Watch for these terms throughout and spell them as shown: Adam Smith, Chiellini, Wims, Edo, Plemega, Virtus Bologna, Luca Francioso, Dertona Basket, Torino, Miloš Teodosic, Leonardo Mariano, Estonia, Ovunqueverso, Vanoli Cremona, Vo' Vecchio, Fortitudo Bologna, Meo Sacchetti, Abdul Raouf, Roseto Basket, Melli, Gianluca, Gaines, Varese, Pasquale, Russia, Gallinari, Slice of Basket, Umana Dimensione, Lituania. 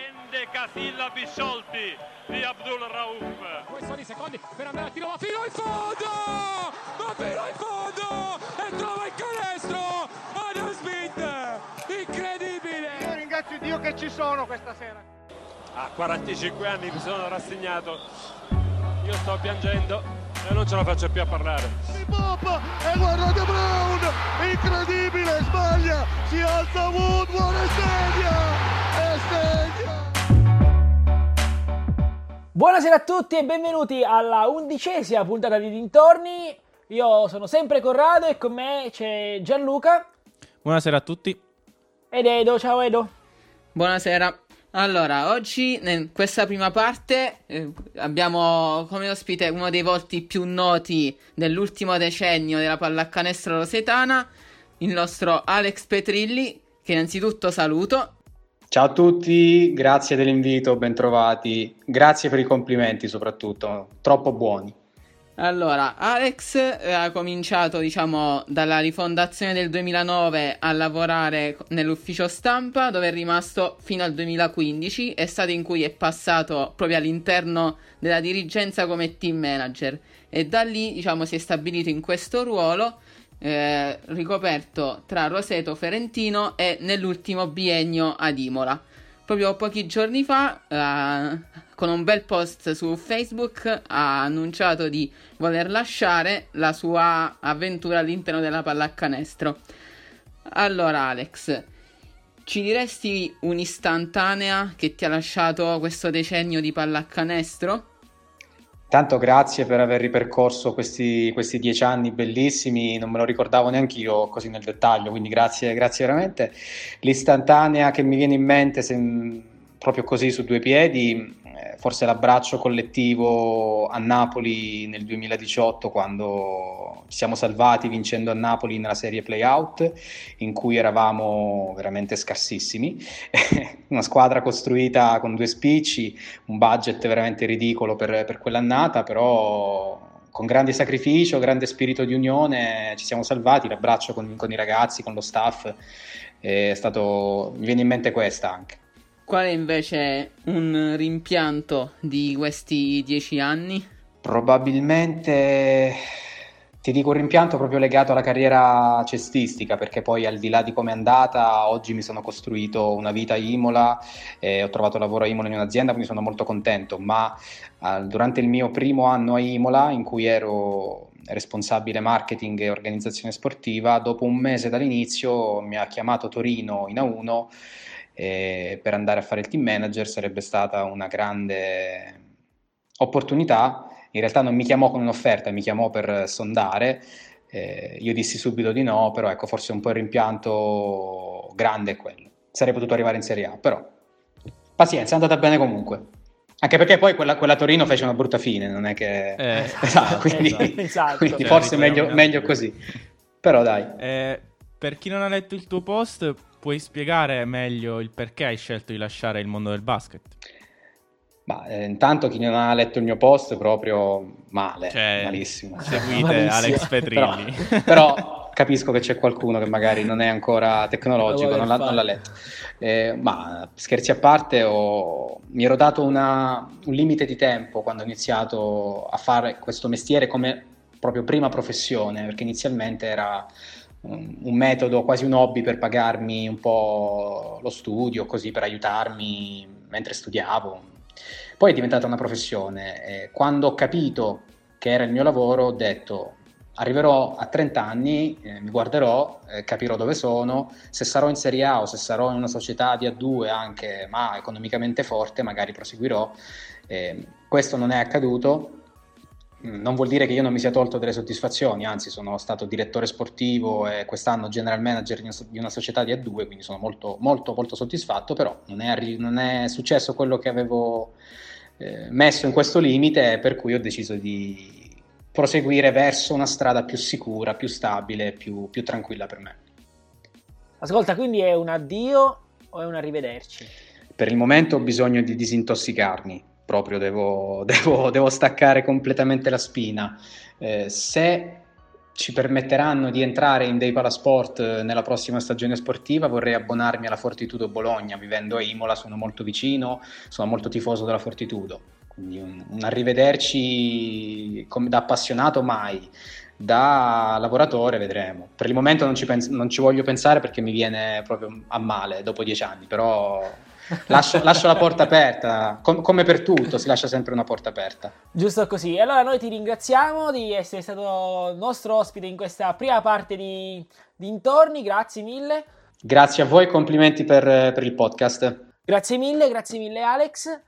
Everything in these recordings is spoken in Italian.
Prende casillabi sciolti di Abdul Raouf. Poi sono i secondi per andare a tiro, ma fino in fondo! Ma fino in fondo! E trova il canestro! Adam Smith! Incredibile! Io ringrazio Dio che ci sono questa sera. A 45 anni mi sono rassegnato. Io sto piangendo e non ce la faccio più a parlare. Pop, e guardate Brown! Incredibile! Sbaglia! Si alza Woodward e segna! Buonasera a tutti e benvenuti alla 11ª puntata di Dintorni. Io sono sempre Corrado e con me c'è Gianluca. Buonasera a tutti. Ed Edo, ciao Edo. Buonasera. Allora, oggi in questa prima parte abbiamo come ospite uno dei volti più noti dell'ultimo decennio della pallacanestro rosetana, il nostro Alex Petrilli, che innanzitutto saluto. Ciao a tutti, grazie dell'invito, bentrovati, grazie per i complimenti soprattutto, troppo buoni. Allora, Alex ha cominciato dalla rifondazione del 2009 a lavorare nell'ufficio stampa, dove è rimasto fino al 2015, estate in cui è passato proprio all'interno della dirigenza come team manager, e da lì si è stabilito in questo ruolo, ricoperto tra Roseto, Ferentino e nell'ultimo biennio ad Imola. Proprio pochi giorni fa, con un bel post su Facebook, ha annunciato di voler lasciare la sua avventura all'interno della pallacanestro. Allora Alex, ci diresti un'istantanea che ti ha lasciato questo decennio di pallacanestro? Tanto grazie per aver ripercorso questi 10 anni bellissimi, non me lo ricordavo neanche io così nel dettaglio, quindi grazie veramente. L'istantanea che mi viene in mente, proprio così su due piedi, forse l'abbraccio collettivo a Napoli nel 2018, quando ci siamo salvati vincendo a Napoli nella serie play-out, in cui eravamo veramente scarsissimi, una squadra costruita con 2 spicci, un budget veramente ridicolo per quell'annata, però con grande sacrificio, grande spirito di unione ci siamo salvati. L'abbraccio con i ragazzi, con lo staff, è stato, mi viene in mente questa anche. Qual è invece un rimpianto di questi 10 anni? Probabilmente ti dico un rimpianto proprio legato alla carriera cestistica, perché poi al di là di come è andata, oggi mi sono costruito una vita a Imola, ho trovato lavoro a Imola in un'azienda, quindi sono molto contento, ma durante il mio primo anno a Imola, in cui ero responsabile marketing e organizzazione sportiva, dopo un mese dall'inizio mi ha chiamato Torino in A1 per andare a fare il team manager. Sarebbe stata una grande opportunità, in realtà non mi chiamò con un'offerta, mi chiamò per sondare, io dissi subito di no, però ecco, forse un po' il rimpianto grande è quello, sarei potuto arrivare in Serie A, però pazienza, è andata bene comunque, anche perché poi quella Torino fece una brutta fine, non è che esatto. Quindi forse meglio così, però dai. Per chi non ha letto il tuo post, puoi spiegare meglio il perché hai scelto di lasciare il mondo del basket? Intanto chi non ha letto il mio post proprio malissimo. Seguite malissimo. Alex Petrilli. però capisco che c'è qualcuno che magari non è ancora tecnologico, non l'ha letto. Ma scherzi a parte, mi ero dato un limite di tempo quando ho iniziato a fare questo mestiere come proprio prima professione, perché inizialmente era un metodo, quasi un hobby per pagarmi un po' lo studio, così per aiutarmi mentre studiavo. Poi è diventata una professione e quando ho capito che era il mio lavoro ho detto: arriverò a 30 anni, mi guarderò, capirò dove sono, se sarò in Serie A o se sarò in una società di A2 anche, ma economicamente forte, magari proseguirò. Questo non è accaduto. Non vuol dire che io non mi sia tolto delle soddisfazioni, anzi sono stato direttore sportivo e quest'anno general manager di una società di A2, quindi sono molto molto molto soddisfatto, però non è successo quello che avevo messo in questo limite, per cui ho deciso di proseguire verso una strada più sicura, più stabile, più tranquilla per me. Ascolta, quindi è un addio o è un arrivederci? Per il momento ho bisogno di disintossicarmi. Proprio devo staccare completamente la spina. Se ci permetteranno di entrare in dei palasport nella prossima stagione sportiva, vorrei abbonarmi alla Fortitudo Bologna. Vivendo a Imola sono molto vicino, sono molto tifoso della Fortitudo, quindi un arrivederci da appassionato mai, da lavoratore vedremo. Per il momento non ci voglio pensare perché mi viene proprio a male dopo 10 anni, però lascio la porta aperta, come per tutto si lascia sempre una porta aperta. Giusto così. E allora noi ti ringraziamo di essere stato nostro ospite in questa prima parte di Dintorni, grazie mille. Grazie a voi, complimenti per il podcast. Grazie mille Alex.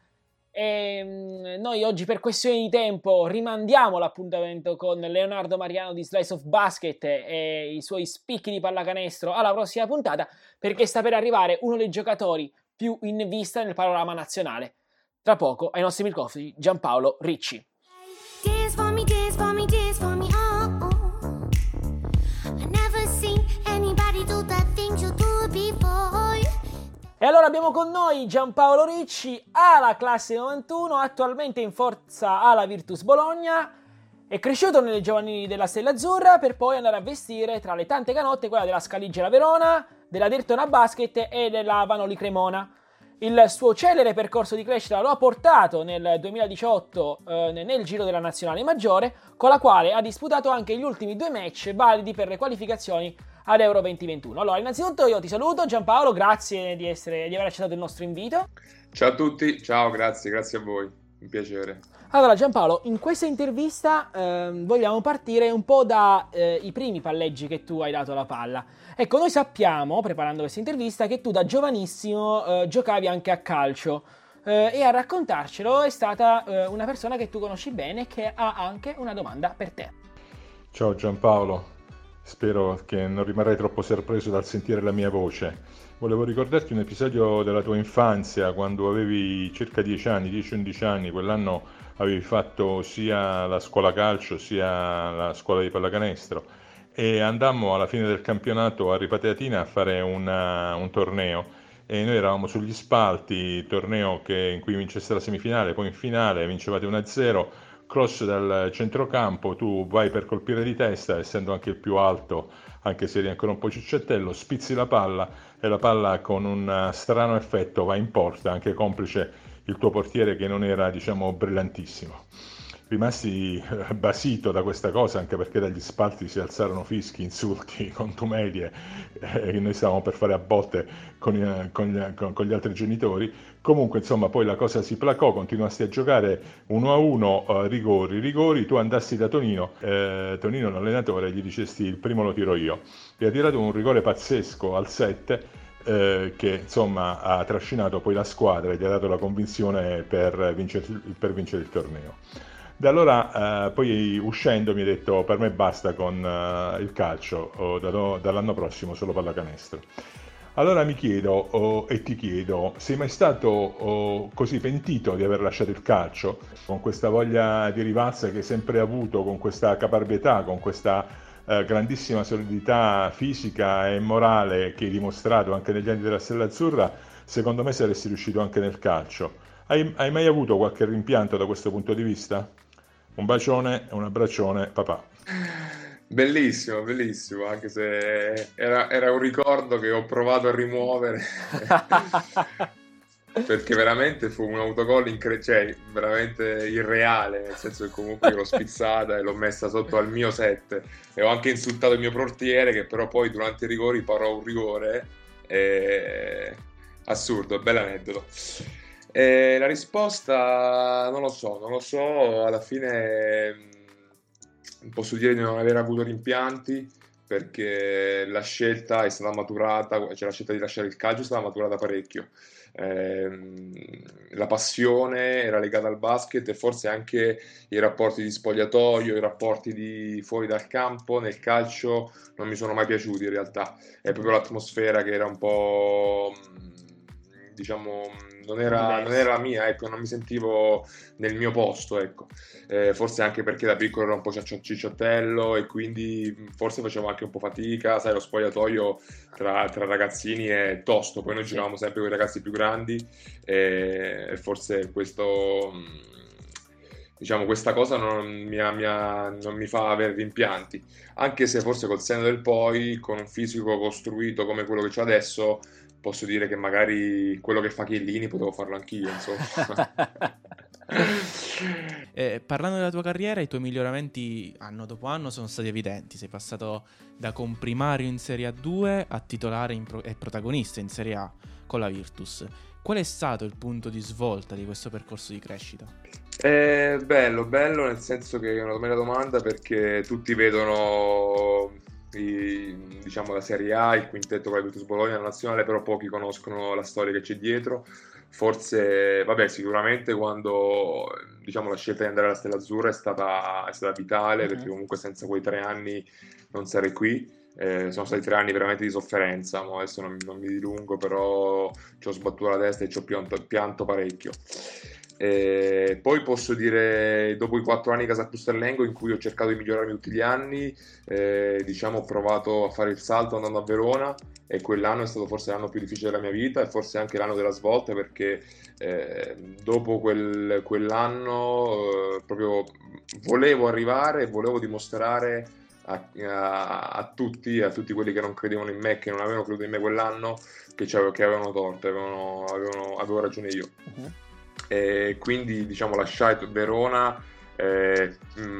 E noi oggi per questioni di tempo rimandiamo l'appuntamento con Leonardo Mariano di Slice of Basket e i suoi spicchi di pallacanestro alla prossima puntata, perché sta per arrivare uno dei giocatori più in vista nel panorama nazionale. Tra poco ai nostri microfoni Giampaolo Ricci. E allora abbiamo con noi Giampaolo Ricci, ala classe 91, attualmente in forza alla Virtus Bologna, è cresciuto nelle giovanili della Stella Azzurra per poi andare a vestire tra le tante canotte quella della Scaligera Verona, della Dertona Basket e della Vanoli Cremona. Il suo celere percorso di crescita lo ha portato nel 2018 nel giro della Nazionale Maggiore, con la quale ha disputato anche gli ultimi 2 match validi per le qualificazioni ad Euro 2021. Allora, innanzitutto io ti saluto, Giampaolo, grazie di aver accettato il nostro invito. Ciao a tutti, ciao, grazie a voi, un piacere. Allora Giampaolo, in questa intervista vogliamo partire un po' dai primi palleggi che tu hai dato alla palla. Ecco, noi sappiamo, preparando questa intervista, che tu da giovanissimo giocavi anche a calcio e a raccontarcelo è stata una persona che tu conosci bene, che ha anche una domanda per te. Ciao Giampaolo. Spero che non rimarrai troppo sorpreso dal sentire la mia voce. Volevo ricordarti un episodio della tua infanzia, quando avevi circa 10-11 anni, quell'anno avevi fatto sia la scuola calcio sia la scuola di pallacanestro e andammo alla fine del campionato a Ripateatina a fare un torneo e noi eravamo sugli spalti, torneo in cui vinceste la semifinale, poi in finale vincevate 1-0, cross dal centrocampo, tu vai per colpire di testa, essendo anche il più alto, anche se eri ancora un po' cicciottello, spizzi la palla e la palla con un strano effetto va in porta, anche complice il tuo portiere che non era, brillantissimo. Rimasti basito da questa cosa, anche perché dagli spalti si alzarono fischi, insulti, contumedie che noi stavamo per fare a botte con gli altri genitori. Comunque, poi la cosa si placò, continuasti a giocare 1-1, rigori, tu andasti da Tonino l'allenatore, gli dicesti il primo lo tiro io, e ha tirato un rigore pazzesco al 7, che ha trascinato poi la squadra e gli ha dato la convinzione per vincere il torneo. Da allora poi uscendo mi hai detto per me basta con il calcio, dall'anno prossimo solo pallacanestro. Allora mi chiedo e ti chiedo, sei mai stato così pentito di aver lasciato il calcio? Con questa voglia di rivalsa che hai sempre avuto, con questa caparbietà, con questa grandissima solidità fisica e morale che hai dimostrato anche negli anni della Stella Azzurra, secondo me saresti riuscito anche nel calcio. Hai mai avuto qualche rimpianto da questo punto di vista? Un bacione e un abbraccione, papà. Bellissimo, anche se era un ricordo che ho provato a rimuovere perché veramente fu un autogol veramente irreale, nel senso che comunque l'ho spizzata e l'ho messa sotto al mio 7 e ho anche insultato il mio portiere, che però poi durante i rigori parò un rigore assurdo, bell'aneddoto. La risposta non lo so, alla fine posso dire di non aver avuto rimpianti, perché la scelta è stata maturata, cioè la scelta di lasciare il calcio è stata maturata parecchio, la passione era legata al basket e forse anche i rapporti di spogliatoio, i rapporti di fuori dal campo nel calcio non mi sono mai piaciuti in realtà, è proprio l'atmosfera che era un po'... non era la mia, non mi sentivo nel mio posto, forse anche perché da piccolo ero un po' cicciottello e quindi forse facevo anche un po' fatica, sai, lo spogliatoio tra ragazzini è tosto, poi noi giravamo sempre con i ragazzi più grandi e forse questo diciamo, questa cosa non mi fa avere rimpianti, anche se forse col senno del poi, con un fisico costruito come quello che c'ho adesso, posso dire che magari quello che fa Chiellini potevo farlo anch'io, insomma. Parlando della tua carriera, i tuoi miglioramenti anno dopo anno sono stati evidenti. Sei passato da comprimario in Serie A2 a titolare e protagonista in Serie A con la Virtus. Qual è stato il punto di svolta di questo percorso di crescita? Bello, nel senso che è una bella domanda, perché tutti vedono diciamo la Serie A, il quintetto con la Virtus Bologna, la nazionale, però pochi conoscono la storia che c'è dietro. Forse, sicuramente quando, diciamo, la scelta di andare alla Stella Azzurra è stata vitale, perché comunque senza quei 3 anni non sarei qui. Sono stati 3 anni veramente di sofferenza, ma adesso non mi dilungo, però ci ho sbattuto la testa e ci ho pianto parecchio. Poi posso dire, dopo i 4 anni Casapusterlengo, in cui ho cercato di migliorarmi tutti gli anni, ho provato a fare il salto andando a Verona, e quell'anno è stato forse l'anno più difficile della mia vita e forse anche l'anno della svolta, perché dopo quell'anno proprio volevo arrivare e volevo dimostrare a tutti quelli che non credevano in me, che non avevano creduto in me quell'anno, che avevano torto, avevo ragione io. E quindi lasciai Verona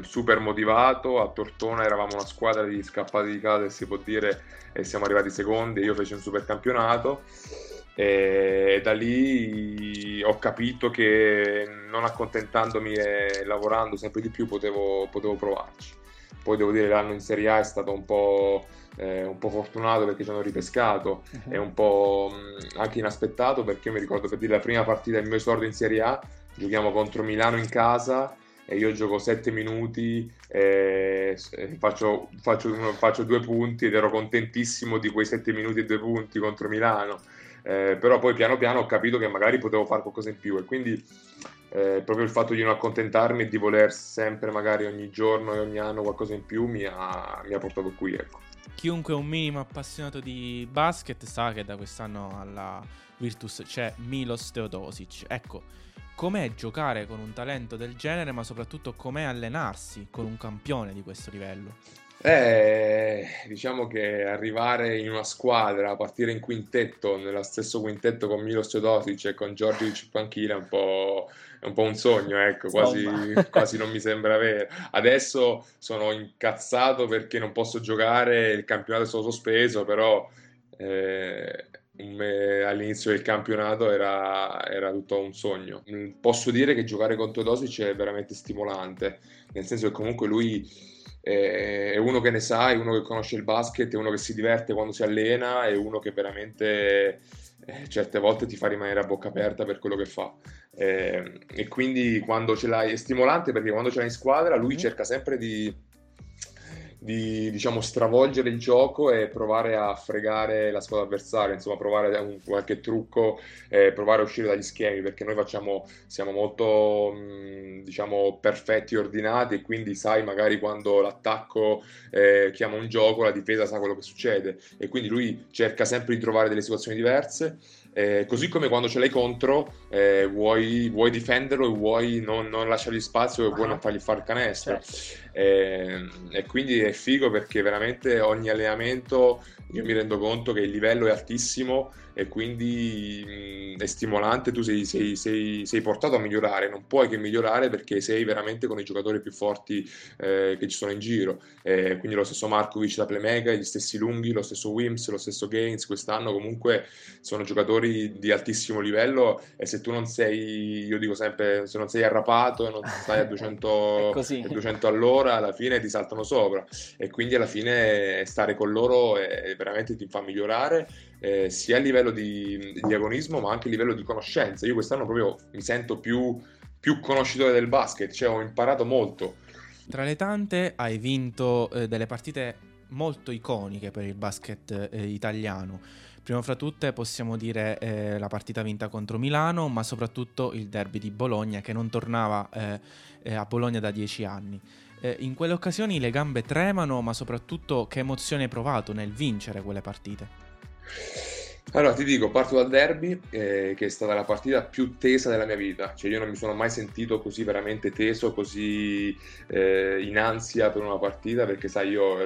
super motivato. A Tortona eravamo una squadra di scappati di casa, si può dire, e siamo arrivati secondi. Io feci un super campionato e da lì ho capito che non accontentandomi e lavorando sempre di più potevo provarci. Poi devo dire, l'anno in Serie A è stato un po' fortunato, perché ci hanno ripescato, e un po' anche inaspettato, perché io mi ricordo, per dire, la prima partita del mio esordio in Serie A, giochiamo contro Milano in casa e io gioco 7 minuti e faccio 2 punti, ed ero contentissimo di quei 7 minuti e 2 punti contro Milano. Però poi piano piano ho capito che magari potevo fare qualcosa in più, e quindi proprio il fatto di non accontentarmi e di voler sempre, magari ogni giorno e ogni anno, qualcosa in più mi ha portato qui, ecco. Chiunque un minimo appassionato di basket sa che da quest'anno alla Virtus c'è Miloš Teodosic. Ecco, com'è giocare con un talento del genere, ma soprattutto com'è allenarsi con un campione di questo livello? Che arrivare in una squadra, partire in quintetto, nello stesso quintetto con Miloš Teodosic e con Giorgi in panchina, è un po' un sogno, ecco, quasi non mi sembra vero. Adesso sono incazzato perché non posso giocare, il campionato è stato sospeso, però all'inizio del campionato era tutto un sogno. Posso dire che giocare con Teodosic è veramente stimolante, nel senso che comunque lui è uno che ne sa, è uno che conosce il basket, è uno che si diverte quando si allena, è uno che veramente certe volte ti fa rimanere a bocca aperta per quello che fa, e quindi quando ce l'hai è stimolante, perché quando ce l'hai in squadra lui cerca sempre di stravolgere il gioco e provare a fregare la squadra avversaria, insomma provare qualche trucco, provare a uscire dagli schemi, perché noi siamo molto perfetti, ordinati, e quindi sai magari quando l'attacco chiama un gioco, la difesa sa quello che succede, e quindi lui cerca sempre di trovare delle situazioni diverse. Così come quando ce l'hai contro, vuoi difenderlo e vuoi non lasciargli spazio e vuoi non fargli far canestro, certo. E quindi è figo, perché veramente ogni allenamento io mi rendo conto che il livello è altissimo, e quindi è stimolante. Tu sei portato a migliorare, non puoi che migliorare, perché sei veramente con i giocatori più forti che ci sono in giro, quindi lo stesso Markovic da Plemega, gli stessi lunghi, lo stesso Wims, lo stesso Gaines. Quest'anno comunque sono giocatori di altissimo livello, e se tu non sei, io dico sempre, se non sei arrapato e non stai a 200 all'ora, alla fine ti saltano sopra, e quindi alla fine stare con loro veramente ti fa migliorare, sia a livello di agonismo, ma anche a livello di conoscenza. Io quest'anno proprio mi sento più conoscitore del basket, ho imparato molto. Tra le tante hai vinto delle partite molto iconiche per il basket italiano. Prima fra tutte possiamo dire la partita vinta contro Milano, ma soprattutto il derby di Bologna, che non tornava a Bologna da 10 anni. In quelle occasioni le gambe tremano, ma soprattutto che emozione hai provato nel vincere quelle partite? Allora ti dico, parto dal derby, che è stata la partita più tesa della mia vita, cioè io non mi sono mai sentito così veramente teso, così in ansia per una partita, perché sai io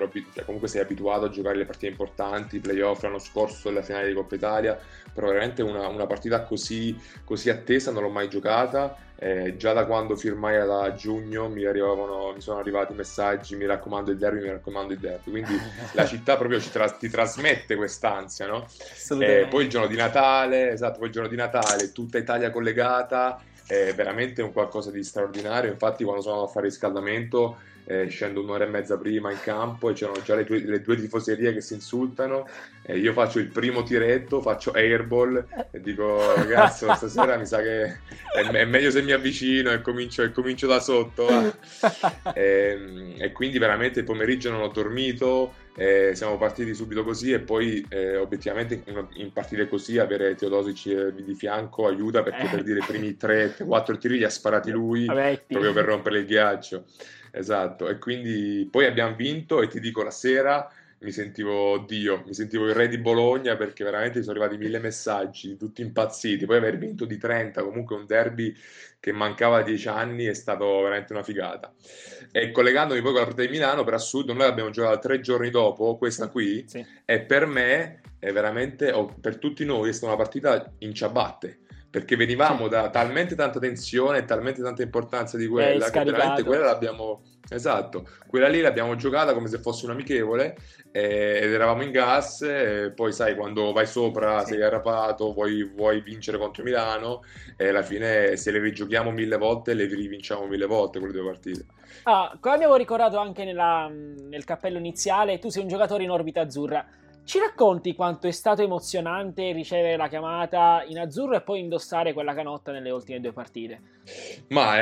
comunque sei abituato a giocare le partite importanti, playoff l'anno scorso, la finale di Coppa Italia, però veramente una partita così attesa non l'ho mai giocata. Già da quando firmai a giugno mi sono arrivati messaggi: mi raccomando il derby, mi raccomando il derby. Quindi la città proprio ti trasmette quest'ansia, no? Poi il giorno di Natale, esatto, poi il giorno di Natale, tutta Italia collegata, è veramente un qualcosa di straordinario. Infatti quando sono a fare riscaldamento scendo un'ora e mezza prima in campo e c'erano già le due tifoserie che si insultano, io faccio il primo tiretto, faccio airball e dico: ragazzo, stasera mi sa che è meglio se mi avvicino e comincio da sotto, va. E quindi veramente il pomeriggio non ho dormito, siamo partiti subito così e poi obiettivamente in partite così avere Teodosic di fianco aiuta, perché per dire i primi 3-4 tiri li ha sparati lui, vabbè, proprio per rompere il ghiaccio. Esatto, e quindi poi abbiamo vinto e ti dico, la sera mi sentivo il re di Bologna, perché veramente sono arrivati 1000 messaggi, tutti impazziti. Poi aver vinto di 30, comunque un derby che mancava 10 anni, è stato veramente una figata. E collegandomi poi con la partita di Milano, per assurdo noi l'abbiamo giocata 3 giorni dopo, questa qui, sì. E per me è veramente, per tutti noi, è stata una partita in ciabatte, perché venivamo da talmente tanta tensione e talmente tanta importanza di quella, che veramente quella l'abbiamo... Esatto, quella lì l'abbiamo giocata come se fosse un amichevole, ed eravamo in gas, poi sai quando vai sopra, sì, sei arrapato, vuoi vincere contro Milano e alla fine se le rigiochiamo 1000 volte le rivinciamo 1000 volte quelle due partite. Ah, come avevo ricordato anche nel cappello iniziale, tu sei un giocatore in orbita azzurra. Ci racconti quanto è stato emozionante ricevere la chiamata in azzurro e poi indossare quella canotta nelle ultime due partite? Ma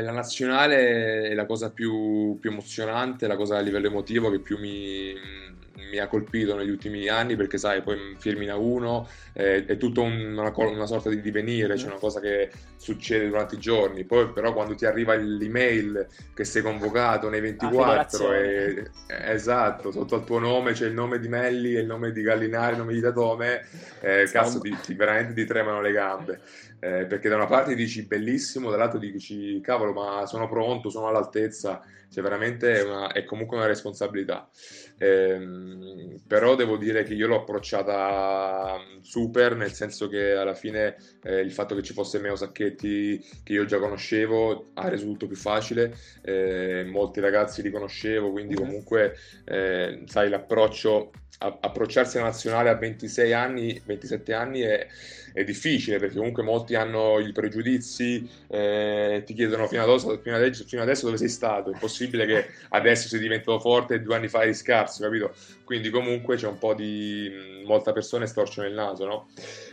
la nazionale è la cosa più emozionante, la cosa a livello emotivo che più mi ha colpito negli ultimi anni, perché sai, poi firmi uno, è tutto una sorta di divenire, cioè una cosa che succede durante i giorni. Poi però quando ti arriva l'email che sei convocato nei 24, esatto, sotto al tuo nome c'è il nome di Melli, il nome di Gallinari, il nome di Tatum, cazzo, veramente ti tremano le gambe, perché da una parte dici bellissimo, dall'altra dici cavolo, ma sono pronto, sono all'altezza, cioè veramente è comunque una responsabilità, però devo dire che io l'ho approcciata super, nel senso che alla fine il fatto che ci fosse Meo Sacchetti, che io già conoscevo, ha reso tutto più facile, molti ragazzi li conoscevo, quindi comunque sai, l'approccio, approcciarsi alla nazionale a 26 anni, 27 anni è difficile, perché comunque molti hanno i pregiudizi, ti chiedono fino adesso dove sei stato, è possibile che adesso sei diventato forte e 2 anni fa eri scarso, capito? Quindi comunque c'è un po' di molta persona storciano il naso, no?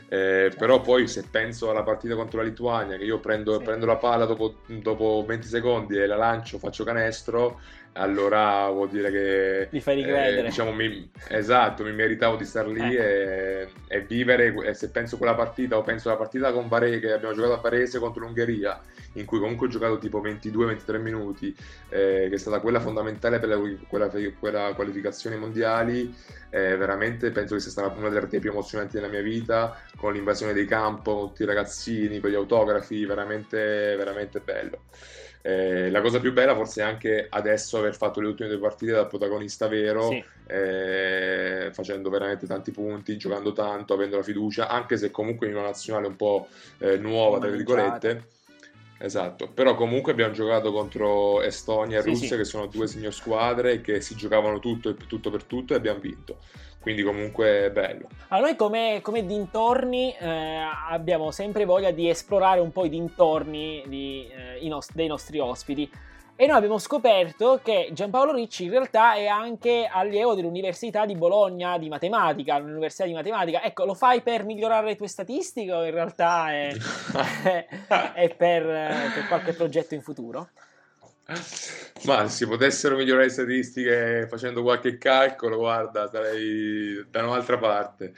Però poi se penso alla partita contro la Lituania, che io prendo la palla dopo 20 secondi e la lancio, faccio canestro, allora vuol dire che mi fai ricredere, mi meritavo di star lì e vivere. E se penso quella partita, o penso alla partita con Varese, che abbiamo giocato a Varese contro l'Ungheria, in cui comunque ho giocato tipo 22-23 minuti, che è stata quella fondamentale per quella qualificazione mondiali, veramente penso che sia stata una delle partite più emozionanti della mia vita, con l'invasione dei campo, con tutti i ragazzini, con gli autografi, veramente veramente bello. La cosa più bella forse è anche adesso aver fatto le ultime due partite da protagonista vero, sì, facendo veramente tanti punti, giocando tanto, avendo la fiducia, anche se comunque in una nazionale un po' nuova, tra virgolette. Esatto, però comunque abbiamo giocato contro Estonia e Russia, che sono due signor squadre che si giocavano tutto per tutto e abbiamo vinto. Quindi comunque è bello. Allora noi come dintorni abbiamo sempre voglia di esplorare un po' i dintorni dei nostri ospiti, e noi abbiamo scoperto che Giampaolo Ricci in realtà è anche allievo dell'Università di Bologna di Matematica, l'Università di Matematica. Ecco, lo fai per migliorare le tue statistiche o in realtà è per qualche progetto in futuro? Ma se potessero migliorare le statistiche facendo qualche calcolo, guarda, sarei da un'altra parte.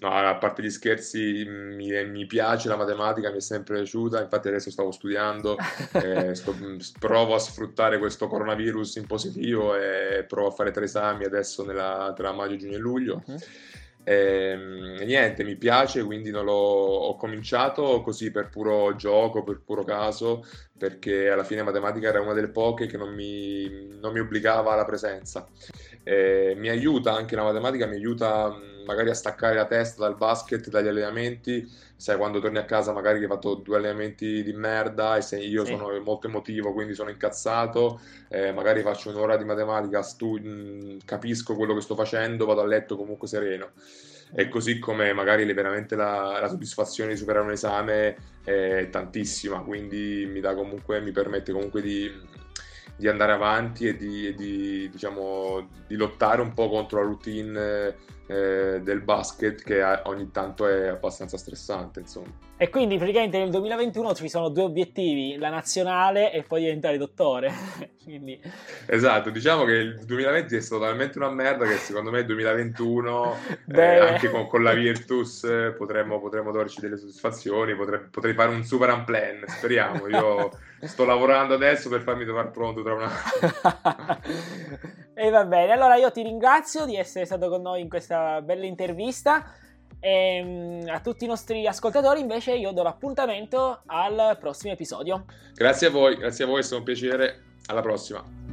No, a parte gli scherzi, mi piace la matematica, mi è sempre piaciuta, infatti adesso stavo studiando, provo a sfruttare questo coronavirus in positivo e provo a fare 3 esami adesso tra maggio, giugno e luglio. E niente, mi piace, quindi non l'ho, ho cominciato così per puro gioco, per puro caso, perché alla fine matematica era una delle poche che non mi obbligava alla presenza. Mi aiuta anche la matematica, mi aiuta magari a staccare la testa dal basket, dagli allenamenti. Sai, quando torni a casa magari che hai fatto 2 allenamenti di merda e io sono molto emotivo, quindi sono incazzato, magari faccio un'ora di matematica, capisco quello che sto facendo, vado a letto comunque sereno. E così come magari veramente la soddisfazione di superare un esame è tantissima, quindi mi permette comunque di andare avanti e di lottare un po' contro la routine del basket, che ogni tanto è abbastanza stressante, insomma. E quindi praticamente nel 2021 ci sono 2 obiettivi, la nazionale e poi diventare dottore. Quindi... Esatto, diciamo che il 2020 è stato talmente una merda che secondo me il 2021, anche con la Virtus, potremmo darci delle soddisfazioni, potrei fare un super unplan, speriamo. Io sto lavorando adesso per farmi trovare pronto tra una... E va bene, allora io ti ringrazio di essere stato con noi in questa bella intervista. E a tutti i nostri ascoltatori invece io do l'appuntamento al prossimo episodio. Grazie a voi, è stato un piacere, alla prossima.